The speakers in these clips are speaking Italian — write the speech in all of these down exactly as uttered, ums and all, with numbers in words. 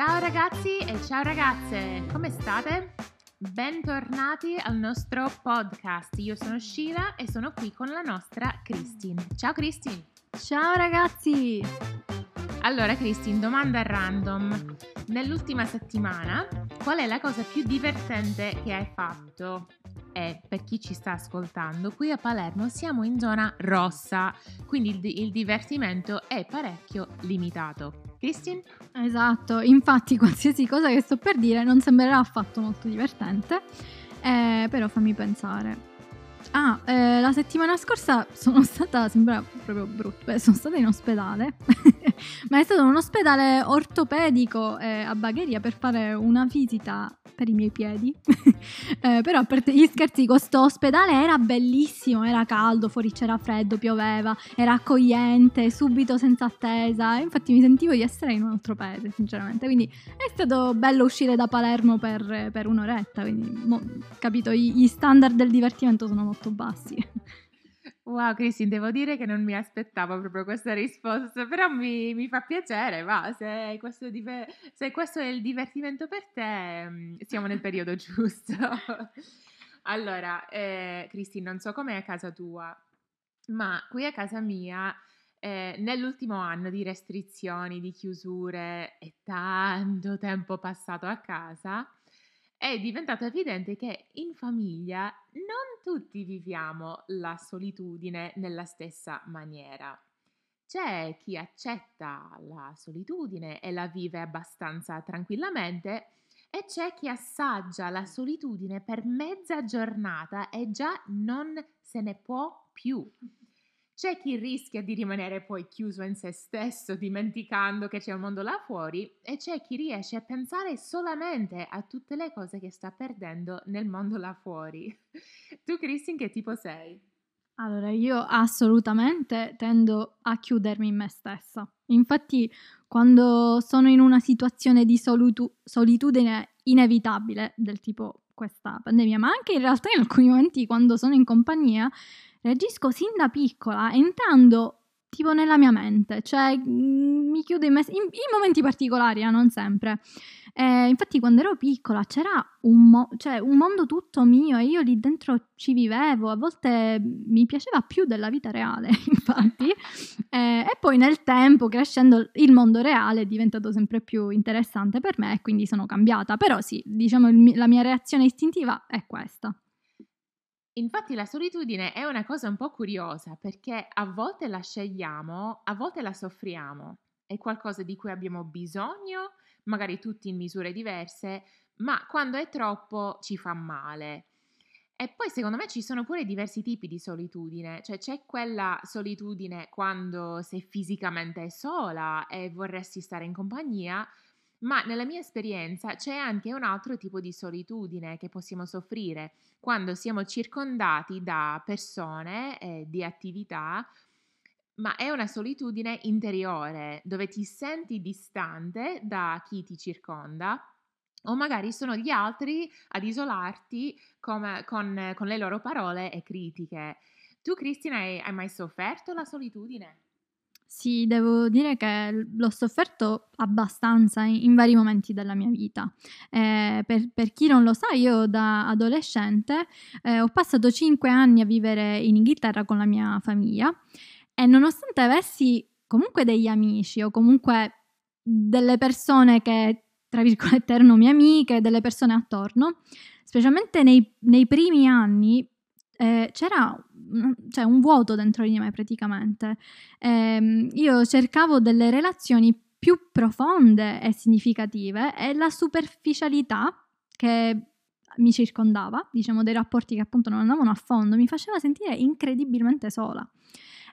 Ciao ragazzi e ciao ragazze, come state? Bentornati al nostro podcast. Io sono Shira e sono qui con la nostra Christine. Ciao Christine! Ciao ragazzi! Allora Christine, domanda random. Nell'ultima settimana, qual è la cosa più divertente che hai fatto? E per chi ci sta ascoltando, qui a Palermo siamo in zona rossa, quindi il, il divertimento è parecchio limitato. Christine? Esatto, infatti qualsiasi cosa che sto per dire non sembrerà affatto molto divertente, eh, però fammi pensare. Ah, eh, la settimana scorsa sono stata, sembra proprio brutto, eh, sono stata in ospedale, ma è stato un ospedale ortopedico eh, a Bagheria per fare una visita per i miei piedi, eh, però per gli scherzi questo ospedale era bellissimo, era caldo, fuori c'era freddo, pioveva, era accogliente, subito senza attesa, infatti mi sentivo di essere in un altro paese sinceramente, quindi è stato bello uscire da Palermo per, per un'oretta, quindi mo, capito, gli standard del divertimento sono molto bassi. Wow Christine, devo dire che non mi aspettavo proprio questa risposta, però mi, mi fa piacere, va, se questo, diver- se questo è il divertimento per te, siamo nel periodo giusto. Allora, eh, Christine, non so com'è a casa tua, ma qui a casa mia, eh, nell'ultimo anno di restrizioni, di chiusure e tanto tempo passato a casa, è diventato evidente che in famiglia non tutti viviamo la solitudine nella stessa maniera. C'è chi accetta la solitudine e la vive abbastanza tranquillamente e c'è chi assaggia la solitudine per mezza giornata e già non se ne può più. C'è chi rischia di rimanere poi chiuso in se stesso, dimenticando che c'è un mondo là fuori, e c'è chi riesce a pensare solamente a tutte le cose che sta perdendo nel mondo là fuori. Tu, Christine, che tipo sei? Allora, io assolutamente tendo a chiudermi in me stessa. Infatti, quando sono in una situazione di solitu- solitudine inevitabile, del tipo questa pandemia, ma anche in realtà in alcuni momenti quando sono in compagnia, reagisco sin da piccola, entrando tipo nella mia mente, cioè mi chiudo in, me- in-, in momenti particolari, eh, non sempre. Eh, infatti quando ero piccola c'era un, mo- cioè, un mondo tutto mio e io lì dentro ci vivevo, a volte mi piaceva più della vita reale, infatti. Eh, e poi nel tempo, crescendo, il mondo reale è diventato sempre più interessante per me e quindi sono cambiata. Però sì, diciamo il- la mia reazione istintiva è questa. Infatti la solitudine è una cosa un po' curiosa perché a volte la scegliamo, a volte la soffriamo. È qualcosa di cui abbiamo bisogno, magari tutti in misure diverse, ma quando è troppo ci fa male. E poi secondo me ci sono pure diversi tipi di solitudine, cioè c'è quella solitudine quando sei fisicamente sola e vorresti stare in compagnia, ma nella mia esperienza c'è anche un altro tipo di solitudine che possiamo soffrire quando siamo circondati da persone e di attività, ma è una solitudine interiore dove ti senti distante da chi ti circonda o magari sono gli altri ad isolarti con, con, con le loro parole e critiche. Tu Christine hai, hai mai sofferto la solitudine? Sì, devo dire che l'ho sofferto abbastanza in, in vari momenti della mia vita. Eh, per, per chi non lo sa, io da adolescente eh, ho passato cinque anni a vivere in Inghilterra con la mia famiglia e nonostante avessi comunque degli amici o comunque delle persone che, tra virgolette, erano mie amiche, delle persone attorno, specialmente nei, nei primi anni, Eh, c'era cioè, un vuoto dentro di me praticamente. Eh, io cercavo delle relazioni più profonde e significative e la superficialità che mi circondava, diciamo dei rapporti che appunto non andavano a fondo, mi faceva sentire incredibilmente sola.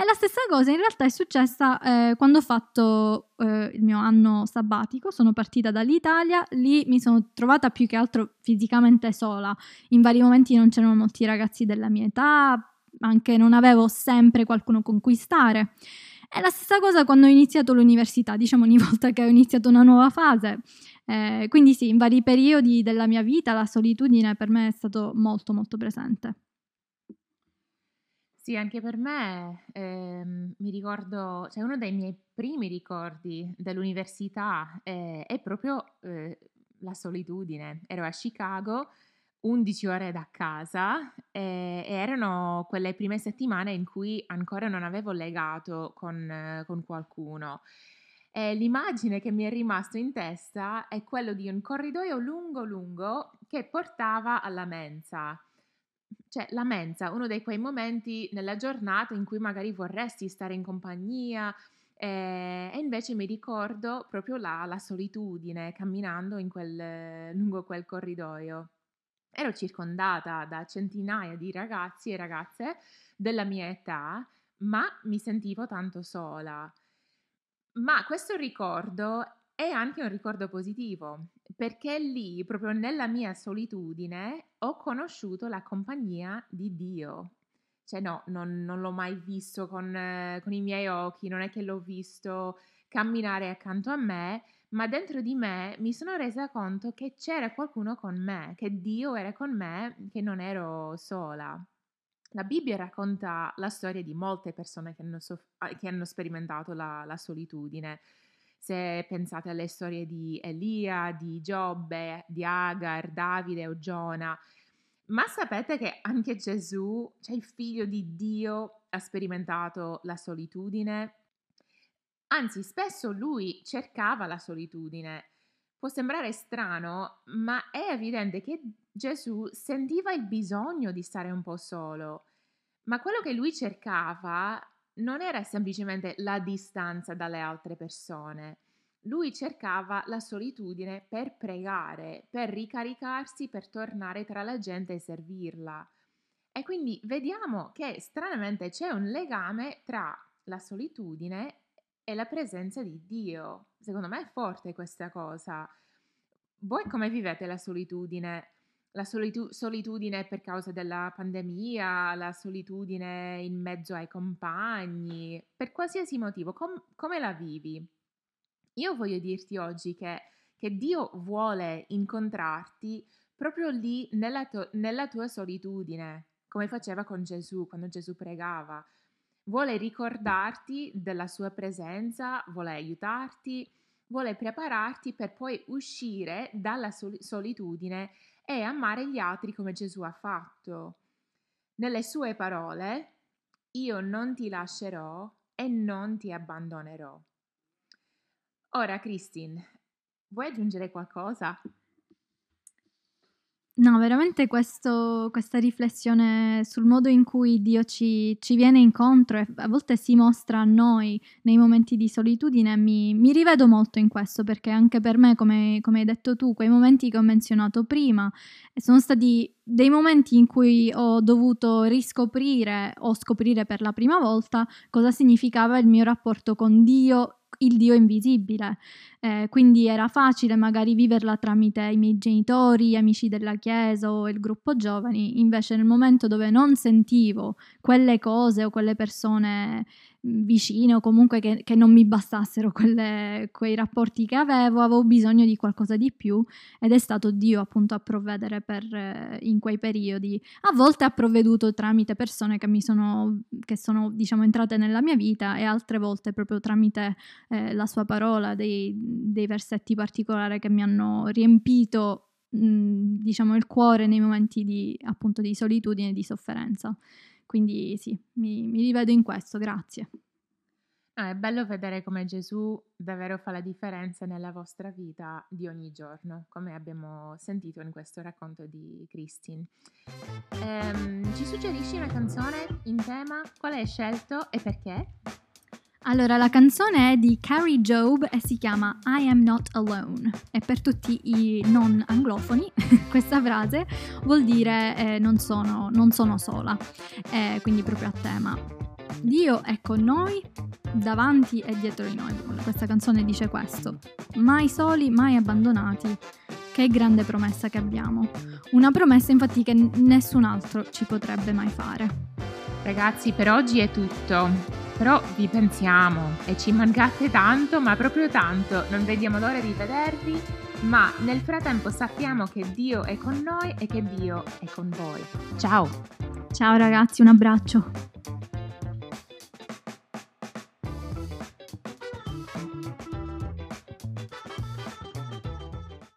E la stessa cosa in realtà è successa eh, quando ho fatto eh, il mio anno sabbatico, sono partita dall'Italia, lì mi sono trovata più che altro fisicamente sola, in vari momenti non c'erano molti ragazzi della mia età, anche non avevo sempre qualcuno con cui stare. E la stessa cosa quando ho iniziato l'università, diciamo ogni volta che ho iniziato una nuova fase, eh, quindi sì, in vari periodi della mia vita la solitudine per me è stato molto molto presente. Sì, anche per me ehm, mi ricordo, cioè uno dei miei primi ricordi dell'università eh, è proprio eh, la solitudine. Ero a Chicago, undici ore da casa, eh, e erano quelle prime settimane in cui ancora non avevo legato con, eh, con qualcuno. E l'immagine che mi è rimasta in testa è quello di un corridoio lungo lungo che portava alla mensa. Cioè, la mensa, uno dei quei momenti nella giornata in cui magari vorresti stare in compagnia, eh, e invece mi ricordo proprio la, la solitudine camminando in quel, lungo quel corridoio. Ero circondata da centinaia di ragazzi e ragazze della mia età, ma mi sentivo tanto sola. Ma questo ricordo è anche un ricordo positivo, perché lì, proprio nella mia solitudine, ho conosciuto la compagnia di Dio. Cioè no, non, non l'ho mai visto con, eh, con i miei occhi, non è che l'ho visto camminare accanto a me, ma dentro di me mi sono resa conto che c'era qualcuno con me, che Dio era con me, che non ero sola. La Bibbia racconta la storia di molte persone che hanno, soff- che hanno sperimentato la, la solitudine. Se pensate alle storie di Elia, di Giobbe, di Agar, Davide o Giona, ma sapete che anche Gesù, cioè il figlio di Dio, ha sperimentato la solitudine? Anzi, spesso lui cercava la solitudine. Può sembrare strano, ma è evidente che Gesù sentiva il bisogno di stare un po' solo, ma quello che lui cercava non era semplicemente la distanza dalle altre persone. Lui cercava la solitudine per pregare, per ricaricarsi, per tornare tra la gente e servirla. E quindi vediamo che stranamente c'è un legame tra la solitudine e la presenza di Dio. Secondo me è forte questa cosa. Voi come vivete la solitudine? La solitu- solitudine per causa della pandemia, la solitudine in mezzo ai compagni, per qualsiasi motivo, com- come la vivi? Io voglio dirti oggi che, che Dio vuole incontrarti proprio lì nella, to- nella tua solitudine, come faceva con Gesù, quando Gesù pregava. Vuole ricordarti della sua presenza, vuole aiutarti, vuole prepararti per poi uscire dalla sol- solitudine e amare gli altri come Gesù ha fatto. Nelle sue parole, io non ti lascerò e non ti abbandonerò. Ora, Christine, vuoi aggiungere qualcosa? No, veramente questo, questa riflessione sul modo in cui Dio ci, ci viene incontro e a volte si mostra a noi nei momenti di solitudine, mi, mi rivedo molto in questo, perché anche per me, come, come hai detto tu, quei momenti che ho menzionato prima sono stati dei momenti in cui ho dovuto riscoprire o scoprire per la prima volta cosa significava il mio rapporto con Dio, il Dio invisibile, eh, quindi era facile magari viverla tramite i miei genitori, gli amici della chiesa o il gruppo giovani. Invece nel momento dove non sentivo quelle cose o quelle persone vicine, o comunque che, che non mi bastassero quelle, quei rapporti che avevo, avevo bisogno di qualcosa di più, ed è stato Dio appunto a provvedere per, eh, in quei periodi. A volte ha provveduto tramite persone che mi sono, che sono diciamo entrate nella mia vita, e altre volte proprio tramite eh, la sua parola, dei, dei versetti particolari che mi hanno riempito mh, diciamo il cuore nei momenti di appunto di solitudine e di sofferenza. Quindi sì, mi, mi rivedo in questo, grazie. Ah, è bello vedere come Gesù davvero fa la differenza nella vostra vita di ogni giorno, come abbiamo sentito in questo racconto di Christine. Ehm, ci suggerisci una canzone in tema? Qual hai scelto e perché? Allora, la canzone è di Kari Jobe e si chiama I am not alone. E per tutti i non anglofoni questa frase vuol dire eh, non sono, non sono sola, eh, quindi proprio a tema. Dio è con noi, davanti e dietro di noi. Questa canzone dice questo: mai soli, mai abbandonati. Che grande promessa che abbiamo. Una promessa infatti che nessun altro ci potrebbe mai fare. Ragazzi, per oggi è tutto. Però vi pensiamo e ci mancate tanto, ma proprio tanto. Non vediamo l'ora di vedervi, ma nel frattempo sappiamo che Dio è con noi e che Dio è con voi. Ciao! Ciao ragazzi, un abbraccio!